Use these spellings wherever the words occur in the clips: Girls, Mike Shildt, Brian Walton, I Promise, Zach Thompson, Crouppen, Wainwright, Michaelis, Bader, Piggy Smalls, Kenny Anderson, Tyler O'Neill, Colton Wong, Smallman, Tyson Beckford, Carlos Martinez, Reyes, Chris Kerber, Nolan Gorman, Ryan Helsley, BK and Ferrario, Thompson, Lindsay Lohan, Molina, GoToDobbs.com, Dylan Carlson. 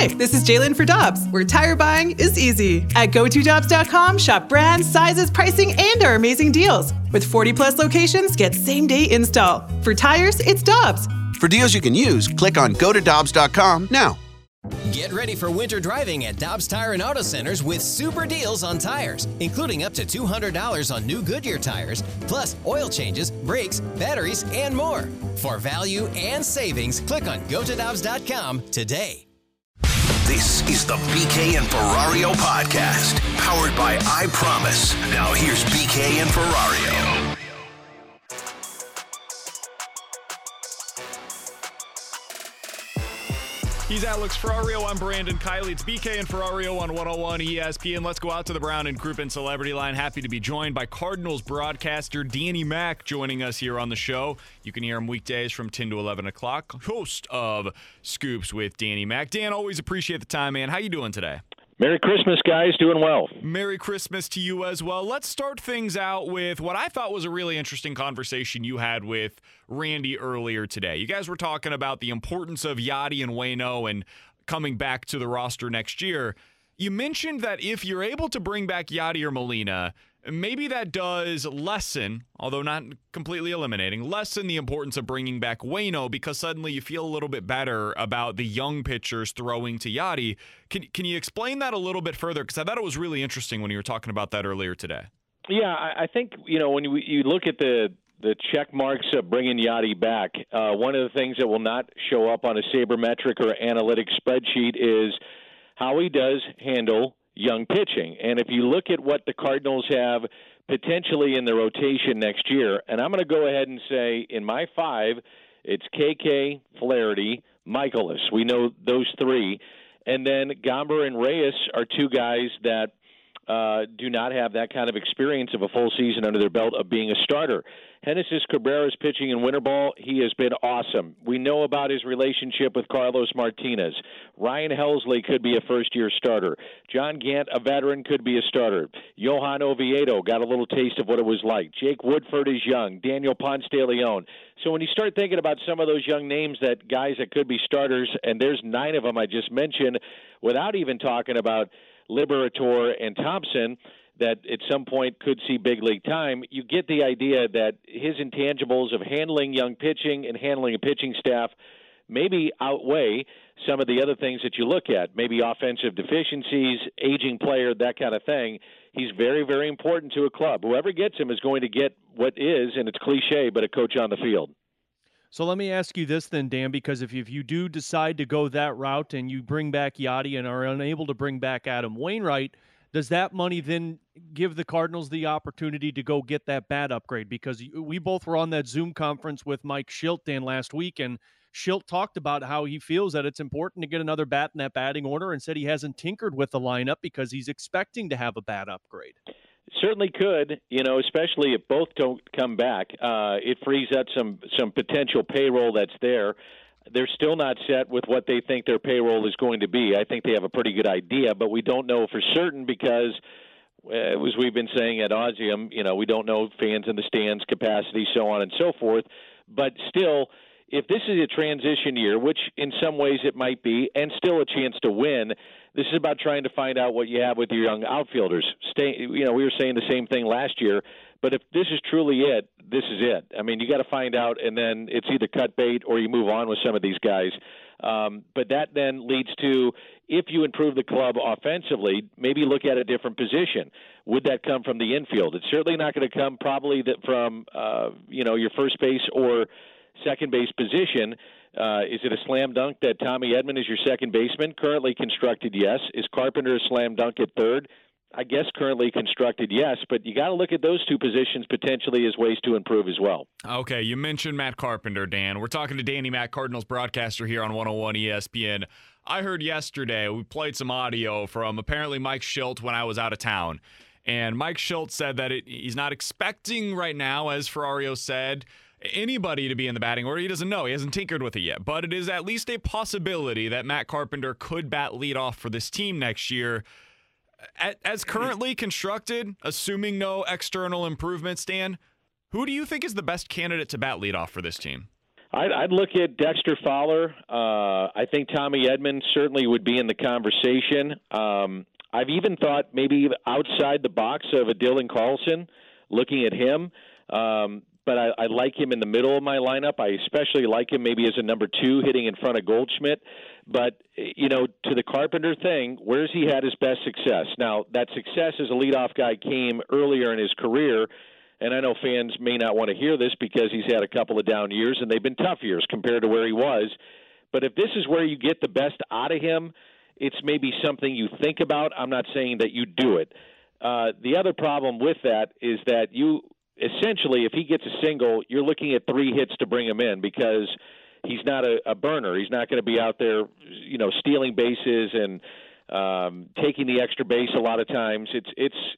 Hi, this is Jalen for Dobbs, where tire buying is easy. At GoToDobbs.com, shop brands, sizes, pricing, and our amazing deals. With 40-plus locations, get same-day install. For tires, it's Dobbs. For deals you can use, click on GoToDobbs.com now. Get ready for winter driving at Dobbs Tire and Auto Centers with super deals on tires, including up to $200 on new Goodyear tires, plus oil changes, brakes, batteries, and more. For value and savings, click on GoToDobbs.com today. This is the BK and Ferrario podcast, powered by I Promise. Now here's BK and Ferrario. He's Alex Ferrario. I'm Brandon Kiley. It's BK and Ferrario on 101 ESPN. Let's go out to the Brown and Crouppen Celebrity Line. Happy to be joined by Cardinals broadcaster Danny Mack joining us here on the show. You can hear him weekdays from 10 to 11 o'clock. Host of Scoops with Danny Mack. Dan, always appreciate the time, man. How you doing today? Merry Christmas, guys. Doing well. Merry Christmas to you as well. Let's start things out with what I thought was a really interesting conversation you had with Randy earlier today. You guys were talking about the importance of Yadi and Waino and coming back to the roster next year. You mentioned that if you're able to bring back Yadi or Molina, maybe that does lessen, although not completely eliminating, lessen the importance of bringing back Waino because suddenly you feel a little bit better about the young pitchers throwing to Yadi. Can you explain that a little bit further? Because I thought it was really interesting when you were talking about that earlier today. Yeah, I think, when you look at the check marks of bringing Yadi back, one of the things that will not show up on a sabermetric or analytic spreadsheet is how he does handle young pitching. And if you look at what the Cardinals have potentially in the rotation next year, and I'm going to go ahead and say in my five, it's KK, Flaherty, Michaelis. We know those three. And then Gomber and Reyes are two guys that do not have that kind of experience of a full season under their belt of being a starter. Hennessy Cabrera's pitching in winter ball. He has been awesome. We know about his relationship with Carlos Martinez. Ryan Helsley could be a first-year starter. John Gant, a veteran, could be a starter. Johan Oviedo got a little taste of what it was like. Jake Woodford is young. Daniel Ponce de Leon. So when you start thinking about some of those young names, that guys that could be starters, and there's 9 of them I just mentioned, without even talking about Liberator and Thompson, that at some point could see big league time, you get the idea that his intangibles of handling young pitching and handling a pitching staff maybe outweigh some of the other things that you look at, maybe offensive deficiencies, aging player, that kind of thing. He's very, very important to a club. Whoever gets him is going to get what is, and it's cliche, but a coach on the field. So let me ask you this then, Dan, because if you do decide to go that route and you bring back Yadi and are unable to bring back Adam Wainwright, does that money then give the Cardinals the opportunity to go get that bat upgrade? Because we both were on that Zoom conference with Mike Shildt, Dan, last week, and Shildt talked about how he feels that it's important to get another bat in that batting order and said he hasn't tinkered with the lineup because he's expecting to have a bat upgrade. Certainly could, especially if both don't come back. It frees up some potential payroll that's there. They're still not set with what they think their payroll is going to be. I think they have a pretty good idea, but we don't know for certain because, as we've been saying at Ozium, we don't know fans in the stands, capacity, so on and so forth. But still, if this is a transition year, which in some ways it might be, and still a chance to win, this is about trying to find out what you have with your young outfielders. We were saying the same thing last year, but if this is truly it, this is it. I mean, you got to find out, and then it's either cut bait or you move on with some of these guys. But that then leads to, if you improve the club offensively, maybe look at a different position. Would that come from the infield? It's certainly not going to come probably from your first base or second base position. Is it a slam dunk that Tommy Edman is your second baseman? Currently constructed, yes. Is Carpenter a slam dunk at third? I guess currently constructed, yes, but you got to look at those two positions potentially as ways to improve as well. Okay, you mentioned Matt Carpenter, Dan. We're talking to Danny Mack, Cardinals broadcaster here on 101 ESPN. I heard yesterday, we played some audio from apparently Mike Shildt when I was out of town, and Mike Shildt said that he's not expecting right now, as Ferrario said, anybody to be in the batting order. He doesn't know. He hasn't tinkered with it yet. But it is at least a possibility that Matt Carpenter could bat leadoff for this team next year. As currently constructed, assuming no external improvements, Dan, who do you think is the best candidate to bat leadoff for this team? I'd look at Dexter Fowler. I think Tommy Edman certainly would be in the conversation. I've even thought maybe outside the box of a Dylan Carlson, looking at him. But I like him in the middle of my lineup. I especially like him maybe as a number two hitting in front of Goldschmidt. But, you know, to the Carpenter thing, where's he had his best success? Now, that success as a leadoff guy came earlier in his career, and I know fans may not want to hear this because he's had a couple of down years, and they've been tough years compared to where he was. But if this is where you get the best out of him, it's maybe something you think about. I'm not saying that you do it. The other problem with that is that you – essentially, if he gets a single, you're looking at three hits to bring him in because he's not a burner. He's not going to be out there, you know, stealing bases and taking the extra base a lot of times.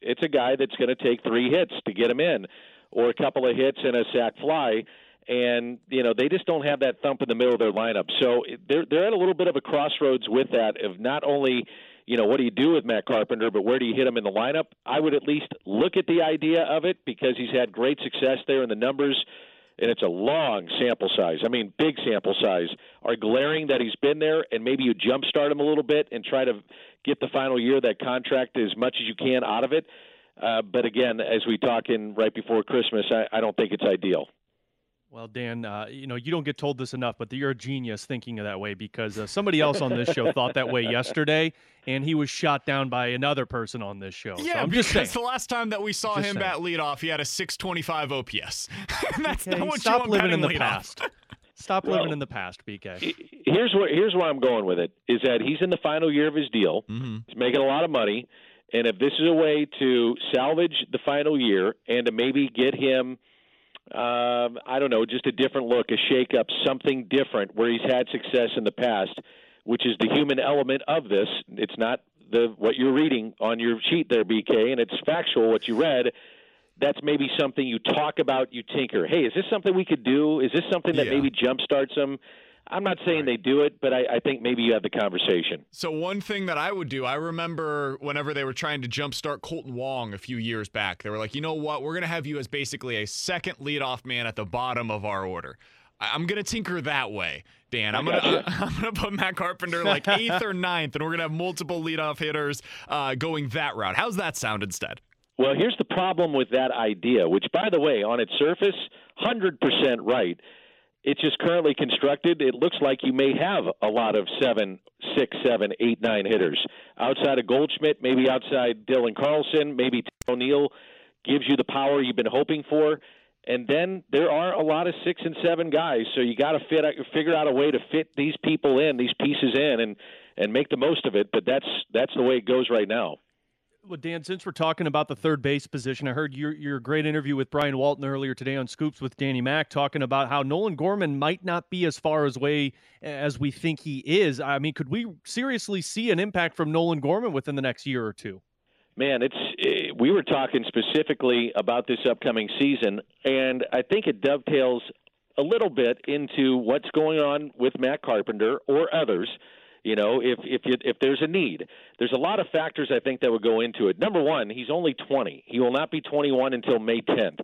It's a guy that's going to take three hits to get him in, or a couple of hits and a sac fly. And, you know, they just don't have that thump in the middle of their lineup. So they're at a little bit of a crossroads with that of not only, you know, what do you do with Matt Carpenter, but where do you hit him in the lineup? I would at least look at the idea of it because he's had great success there in the numbers, and it's a long sample size. I mean, big sample size are glaring that he's been there, and maybe you jumpstart him a little bit and try to get the final year of that contract as much as you can out of it. But again, as we talk in right before Christmas, I don't think it's ideal. Well, Dan, you know, you don't get told this enough, but you're a genius thinking of that way because somebody else on this show thought that way yesterday, and he was shot down by another person on this show. Yeah, so I'm because just saying. The last time that we saw him bat leadoff, he had a 625 OPS. That's okay, not what stop you want living in the leadoff. Past. Stop well, living in the past, BK. Here's where I'm going with it, is that he's in the final year of his deal. Mm-hmm. He's making a lot of money, and if this is a way to salvage the final year and to maybe get him – I don't know, just a different look, a shakeup, something different where he's had success in the past, which is the human element of this. It's not what you're reading on your sheet there, BK, and it's factual what you read. That's maybe something you talk about, you tinker. Hey, is this something we could do? Is this something that maybe jumpstarts him? I'm not saying they do it, but I think maybe you have the conversation. So one thing that I would do, I remember whenever they were trying to jumpstart Colton Wong a few years back, they were like, you know what, we're going to have you as basically a second leadoff man at the bottom of our order. I'm going to tinker that way, Dan. I'm going to put Matt Carpenter like 8th or 9th, and we're going to have multiple leadoff hitters going that route. How's that sound instead? Well, here's the problem with that idea, which, by the way, on its surface, 100% right. It's just currently constructed. It looks like you may have a lot of 7, 6, 7, 8, 9 hitters. Outside of Goldschmidt, maybe outside Dylan Carlson, maybe O'Neill gives you the power you've been hoping for. And then there are a lot of 6 and 7 guys, so you got to figure out a way to fit these people in, these pieces in, and make the most of it. But that's the way it goes right now. Well, Dan, since we're talking about the third base position, I heard your great interview with Brian Walton earlier today on Scoops with Danny Mack talking about how Nolan Gorman might not be as far away as we think he is. I mean, could we seriously see an impact from Nolan Gorman within the next year or two? Man, we were talking specifically about this upcoming season, and I think it dovetails a little bit into what's going on with Matt Carpenter or others. You know, if there's a need, there's a lot of factors I think that would go into it. Number one, he's only 20. He will not be 21 until May 10th.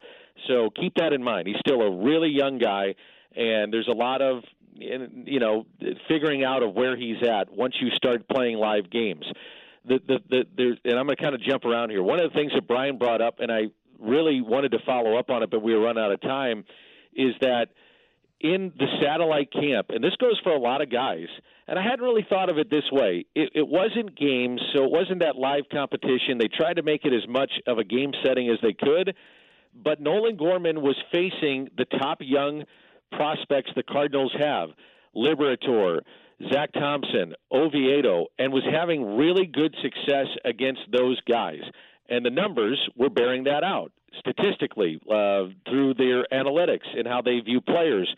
So keep that in mind. He's still a really young guy, and there's a lot of, you know, figuring out of where he's at once you start playing live games. And I'm going to kind of jump around here. One of the things that Brian brought up, and I really wanted to follow up on it, but we were running out of time, is that in the satellite camp, and this goes for a lot of guys, and I hadn't really thought of it this way. It wasn't games, so it wasn't that live competition. They tried to make it as much of a game setting as they could, but Nolan Gorman was facing the top young prospects the Cardinals have, Liberator, Zach Thompson, Oviedo, and was having really good success against those guys. And the numbers were bearing that out statistically through their analytics and how they view players.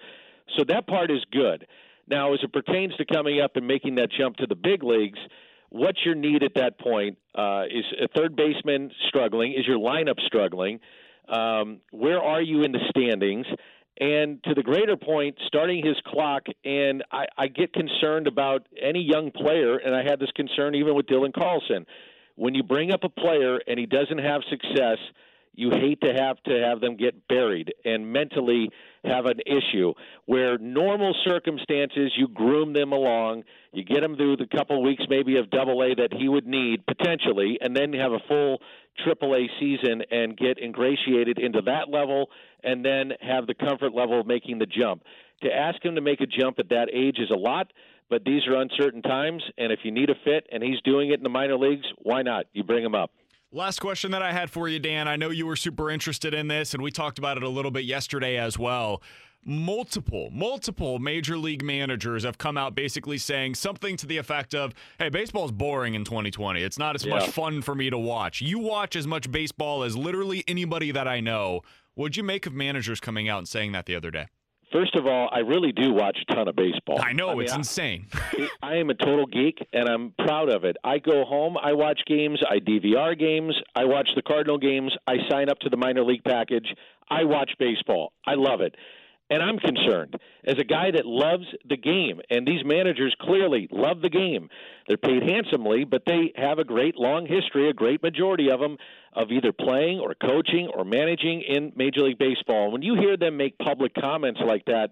So that part is good. Now, as it pertains to coming up and making that jump to the big leagues, what's your need at that point? Is a third baseman struggling? Is your lineup struggling? Where are you in the standings? And to the greater point, starting his clock, and I get concerned about any young player, and I had this concern even with Dylan Carlson. When you bring up a player and he doesn't have success, you hate to have them get buried and mentally have an issue where normal circumstances, you groom them along, you get them through the couple weeks maybe of Double-A that he would need potentially, and then have a full Triple-A season and get ingratiated into that level and then have the comfort level of making the jump. To ask him to make a jump at that age is a lot, but these are uncertain times, and if you need a fit and he's doing it in the minor leagues, why not? You bring him up. Last question that I had for you, Dan. I know you were super interested in this, and we talked about it a little bit yesterday as well. Multiple major league managers have come out basically saying something to the effect of, hey, baseball's boring in 2020. It's not as much fun for me to watch. You watch as much baseball as literally anybody that I know. What'd you make of managers coming out and saying that the other day? First of all, I really do watch a ton of baseball. I know, it's insane. I am a total geek, and I'm proud of it. I go home, I watch games, I DVR games, I watch the Cardinal games, I sign up to the minor league package, I watch baseball. I love it. And I'm concerned as a guy that loves the game, and these managers clearly love the game. They're paid handsomely, but they have a great long history, a great majority of them, of either playing or coaching or managing in Major League Baseball. When you hear them make public comments like that,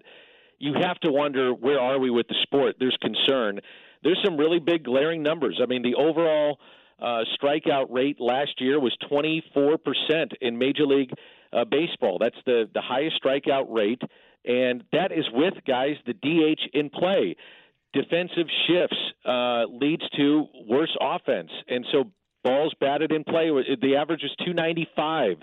you have to wonder, where are we with the sport? There's concern. There's some really big glaring numbers. I mean, the overall strikeout rate last year was 24% in Major League Baseball. That's the highest strikeout rate. And that is with, guys, the DH in play. Defensive shifts leads to worse offense. And so balls batted in play, the average was 295.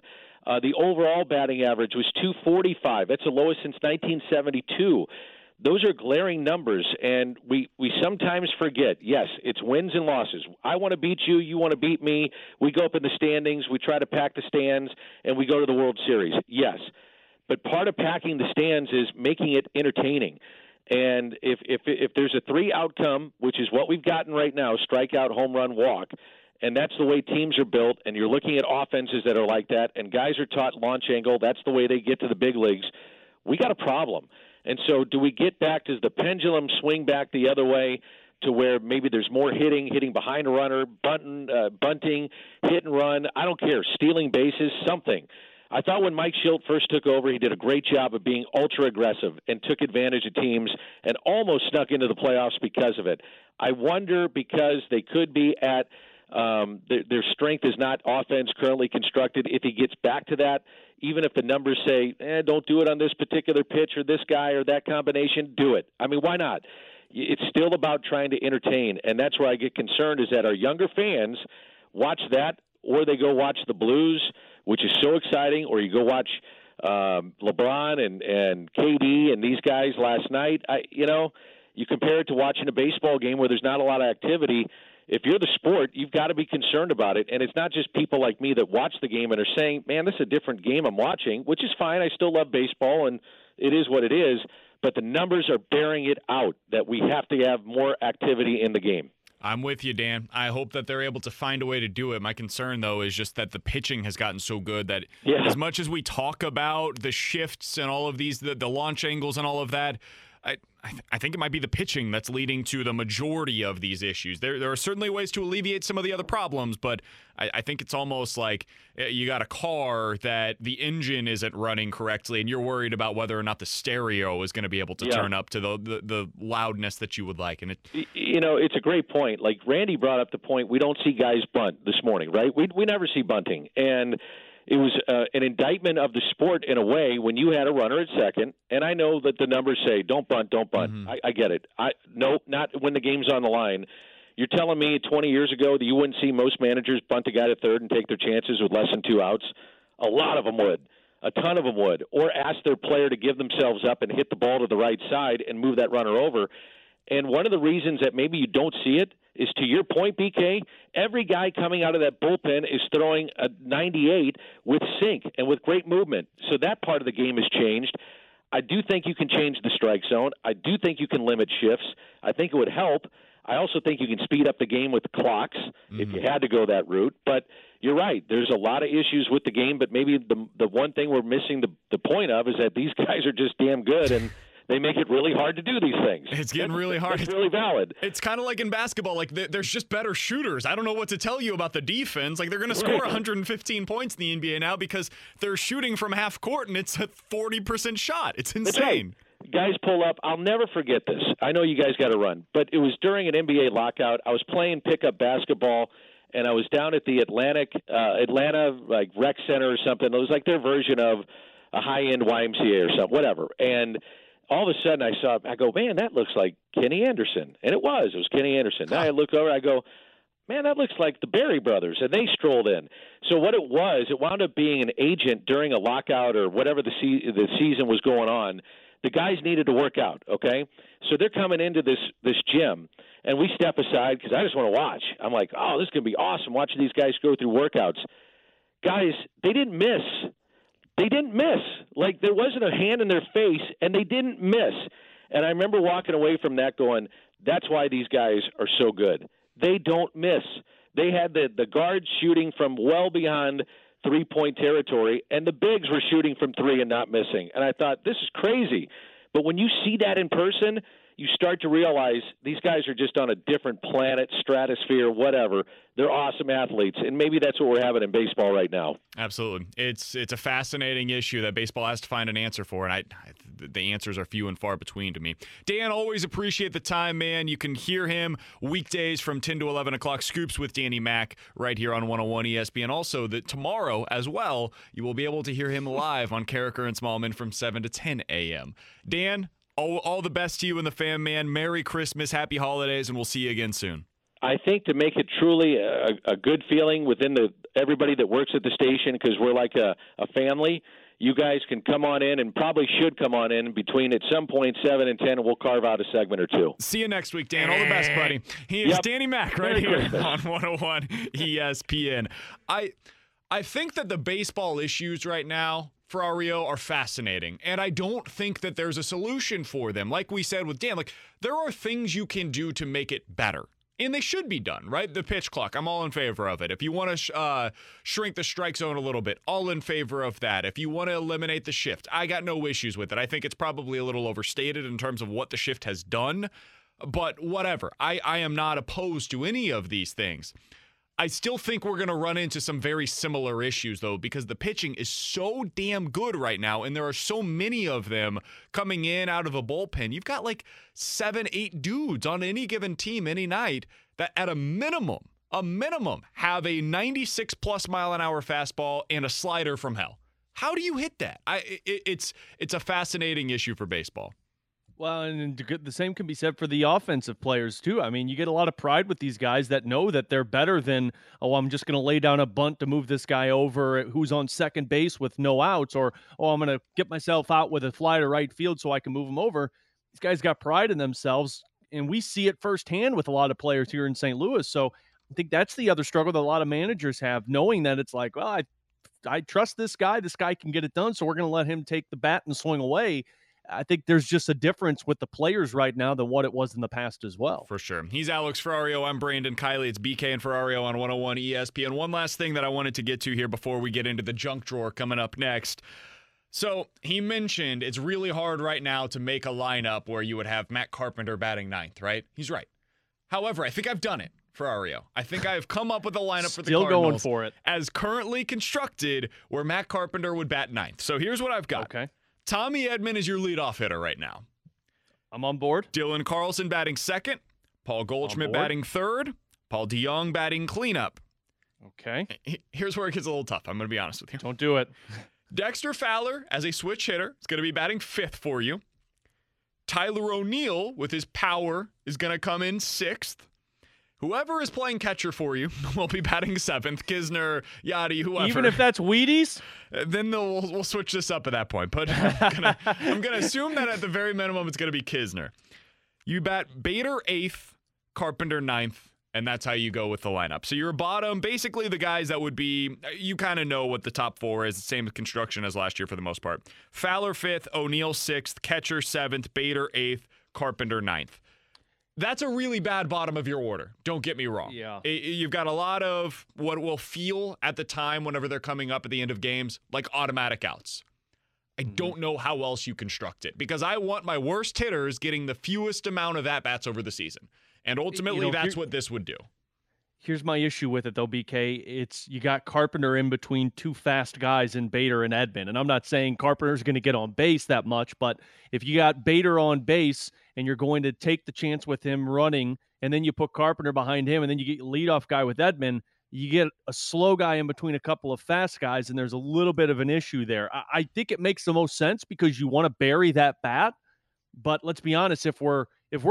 The overall batting average was 245. That's the lowest since 1972. Those are glaring numbers, and we sometimes forget, yes, it's wins and losses. I want to beat you. You want to beat me. We go up in the standings. We try to pack the stands, and we go to the World Series. Yes. But part of packing the stands is making it entertaining. And if there's a three outcome, which is what we've gotten right now, strikeout, home run, walk, and that's the way teams are built, and you're looking at offenses that are like that, and guys are taught launch angle, that's the way they get to the big leagues, we got a problem. And so do we get back, does the pendulum swing back the other way to where maybe there's more hitting behind a runner, bunting, hit and run, I don't care, stealing bases, something. I thought when Mike Shildt first took over, he did a great job of being ultra-aggressive and took advantage of teams and almost snuck into the playoffs because of it. I wonder, because they could be at their strength is not offense currently constructed, if he gets back to that, even if the numbers say, don't do it on this particular pitch or this guy or that combination, do it. I mean, why not? It's still about trying to entertain, and that's where I get concerned is that our younger fans watch that or they go watch the Blues, which is so exciting, or you go watch LeBron and KD and these guys last night. You compare it to watching a baseball game where there's not a lot of activity. If you're the sport, you've got to be concerned about it. And it's not just people like me that watch the game and are saying, man, this is a different game I'm watching, which is fine. I still love baseball, and it is what it is. But the numbers are bearing it out that we have to have more activity in the game. I'm with you, Dan. I hope that they're able to find a way to do it. My concern, though, is just that the pitching has gotten so good that as much as we talk about the shifts and all of these, the launch angles and all of that, I think it might be the pitching that's leading to the majority of these issues. There are certainly ways to alleviate some of the other problems, but I think it's almost like you got a car that the engine isn't running correctly, and you're worried about whether or not the stereo is going to be able to turn up to the loudness that you would like. And it's a great point. Like Randy brought up the point, we don't see guys bunt this morning, right? We never see bunting, and it was an indictment of the sport in a way when you had a runner at second, and I know that the numbers say, don't bunt. Mm-hmm. I get it. No, not when the game's on the line. You're telling me 20 years ago that you wouldn't see most managers bunt a guy to third and take their chances with less than two outs? A lot of them would. A ton of them would. Or ask their player to give themselves up and hit the ball to the right side and move that runner over. And one of the reasons that maybe you don't see it is, to your point, BK, every guy coming out of that bullpen is throwing a 98 with sync and with great movement. So that part of the game has changed. I do think you can change the strike zone. I do think you can limit shifts. I think it would help. I also think you can speed up the game with the clocks if you had to go that route. But you're right. There's a lot of issues with the game, but maybe the one thing we're missing the point of is that these guys are just damn good, and they make it really hard to do these things. It's getting really hard. It's really valid. It's kind of like in basketball. Like, there's just better shooters. I don't know what to tell you about the defense. Like, they're going to score 115 points in the NBA now because they're shooting from half court, and it's a 40% shot. It's insane. Guys pull up. I'll never forget this. I know you guys got to run, but it was during an NBA lockout. I was playing pickup basketball, and I was down at the Atlanta like rec center or something. It was like their version of a high-end YMCA or something, whatever. And all of a sudden, I saw. I go, man, that looks like Kenny Anderson, and it was Kenny Anderson. Now I look over, I go, man, that looks like the Berry brothers, and they strolled in. So what it was, it wound up being an agent during a lockout or whatever the season was going on. The guys needed to work out, okay? So they're coming into this gym, and we step aside because I just want to watch. I'm like, oh, this is going to be awesome watching these guys go through workouts. Guys, they didn't miss. They didn't miss. Like, there wasn't a hand in their face, and they didn't miss. And I remember walking away from that going, that's why these guys are so good. They don't miss. They had the guards shooting from well beyond three-point territory, and the bigs were shooting from three and not missing. And I thought, this is crazy. But when you see that in person, you start to realize these guys are just on a different planet, stratosphere, whatever. They're awesome athletes, and maybe that's what we're having in baseball right now. Absolutely. It's a fascinating issue that baseball has to find an answer for, and the answers are few and far between to me. Dan, always appreciate the time, man. You can hear him weekdays from 10 to 11 o'clock, Scoops with Danny Mack right here on 101 ESPN. Also, tomorrow as well, you will be able to hear him live on Carricker and Smallman from 7 to 10 a.m. Dan, all the best to you and the fam, man. Merry Christmas, happy holidays, and we'll see you again soon. I think to make it truly a good feeling within everybody that works at the station, because we're like a family, you guys can come on in and probably should come on in between at some point 7 and 10, and we'll carve out a segment or two. See you next week, Dan. All the best, buddy. He is Danny Mack right here on 101 ESPN. I think that the baseball issues right now, Ferrario, are fascinating, and I don't think that there's a solution for them. Like we said with Dan, like, there are things you can do to make it better, and they should be done, right? The pitch clock, I'm all in favor of it. If you want to shrink the strike zone a little bit, all in favor of that. If you want to eliminate the shift, I got no issues with it. I think it's probably a little overstated in terms of what the shift has done, but whatever. I am not opposed to any of these things. I still think we're going to run into some very similar issues, though, because the pitching is so damn good right now, and there are so many of them coming in out of a bullpen. You've got like 7-8 dudes on any given team any night that at a minimum, have a 96-plus mile-an-hour fastball and a slider from hell. How do you hit that? It's a fascinating issue for baseball. Well, and the same can be said for the offensive players, too. I mean, you get a lot of pride with these guys that know that they're better than, oh, I'm just going to lay down a bunt to move this guy over who's on second base with no outs, or, oh, I'm going to get myself out with a fly to right field so I can move him over. These guys got pride in themselves, and we see it firsthand with a lot of players here in St. Louis. So I think that's the other struggle that a lot of managers have, knowing that it's like, well, I trust this guy. This guy can get it done, so we're going to let him take the bat and swing away. I think there's just a difference with the players right now than what it was in the past as well. For sure. He's Alex Ferrario. I'm Brandon Kiley. It's BK and Ferrario on 101 ESPN. One last thing that I wanted to get to here before we get into the junk drawer coming up next. So he mentioned it's really hard right now to make a lineup where you would have Matt Carpenter batting ninth, right? He's right. However, I think I've done it, Ferrario. I think I have come up with a lineup for the Cardinals. Still going for it. As currently constructed, where Matt Carpenter would bat ninth. So here's what I've got. Okay. Tommy Edman is your leadoff hitter right now. I'm on board. Dylan Carlson batting second. Paul Goldschmidt batting third. Paul DeYoung batting cleanup. Okay. Here's where it gets a little tough. I'm going to be honest with you. Don't do it. Dexter Fowler as a switch hitter is going to be batting fifth for you. Tyler O'Neill with his power is going to come in sixth. Whoever is playing catcher for you will be batting seventh. Kizner, Yadi, whoever. Even if that's Wheaties? Then we'll switch this up at that point. But I'm going to assume that at the very minimum it's going to be Kizner. You bat Bader eighth, Carpenter ninth, and that's how you go with the lineup. So your bottom, basically the guys that would be, you kind of know what the top four is, the same construction as last year for the most part. Fowler fifth, O'Neill sixth, catcher seventh, Bader eighth, Carpenter ninth. That's a really bad bottom of your order. Don't get me wrong. Yeah. You've got a lot of what will feel at the time whenever they're coming up at the end of games like automatic outs. I don't know how else you construct it, because I want my worst hitters getting the fewest amount of at-bats over the season. And ultimately, that's what this would do. Here's my issue with it, though, BK. It's you got Carpenter in between two fast guys in Bader and Edman. And I'm not saying Carpenter's going to get on base that much, but if you got Bader on base and you're going to take the chance with him running, and then you put Carpenter behind him, and then you get your leadoff guy with Edman, you get a slow guy in between a couple of fast guys, and there's a little bit of an issue there. I think it makes the most sense because you want to bury that bat. But let's be honest, if we're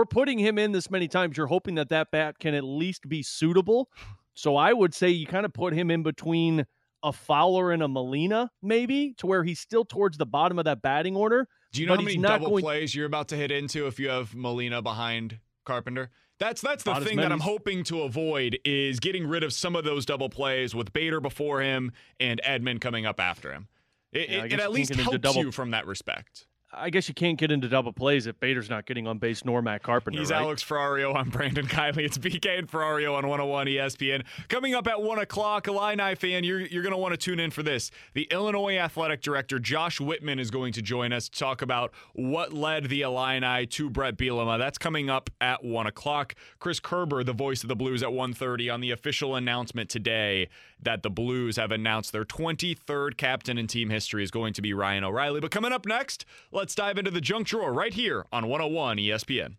putting him in this many times, you're hoping that that bat can at least be suitable. So I would say you kind of put him in between a Fowler and a Molina, maybe, to where he's still towards the bottom of that batting order. Do you know how many double plays you're about to hit into if you have Molina behind Carpenter? That's the thing that I'm hoping to avoid, is getting rid of some of those double plays with Bader before him and Edman coming up after him. It at least helps you from that respect. I guess you can't get into double plays if Bader's not getting on base nor Matt Carpenter. He's right? Alex Ferrario. I'm Brandon Kiley. It's BK and Ferrario on 101 ESPN. Coming up at 1 o'clock, Illini fan, you're going to want to tune in for this. The Illinois Athletic Director, Josh Whitman, is going to join us to talk about what led the Illini to Brett Bielema. That's coming up at 1 o'clock. Chris Kerber, the voice of the Blues, at 1:30 on the official announcement today that the Blues have announced their 23rd captain in team history is going to be Ryan O'Reilly. But coming up next, let's dive into the junk drawer right here on 101 ESPN.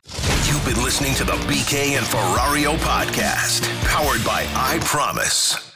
You've been listening to the BK and Ferrario podcast, powered by I Promise.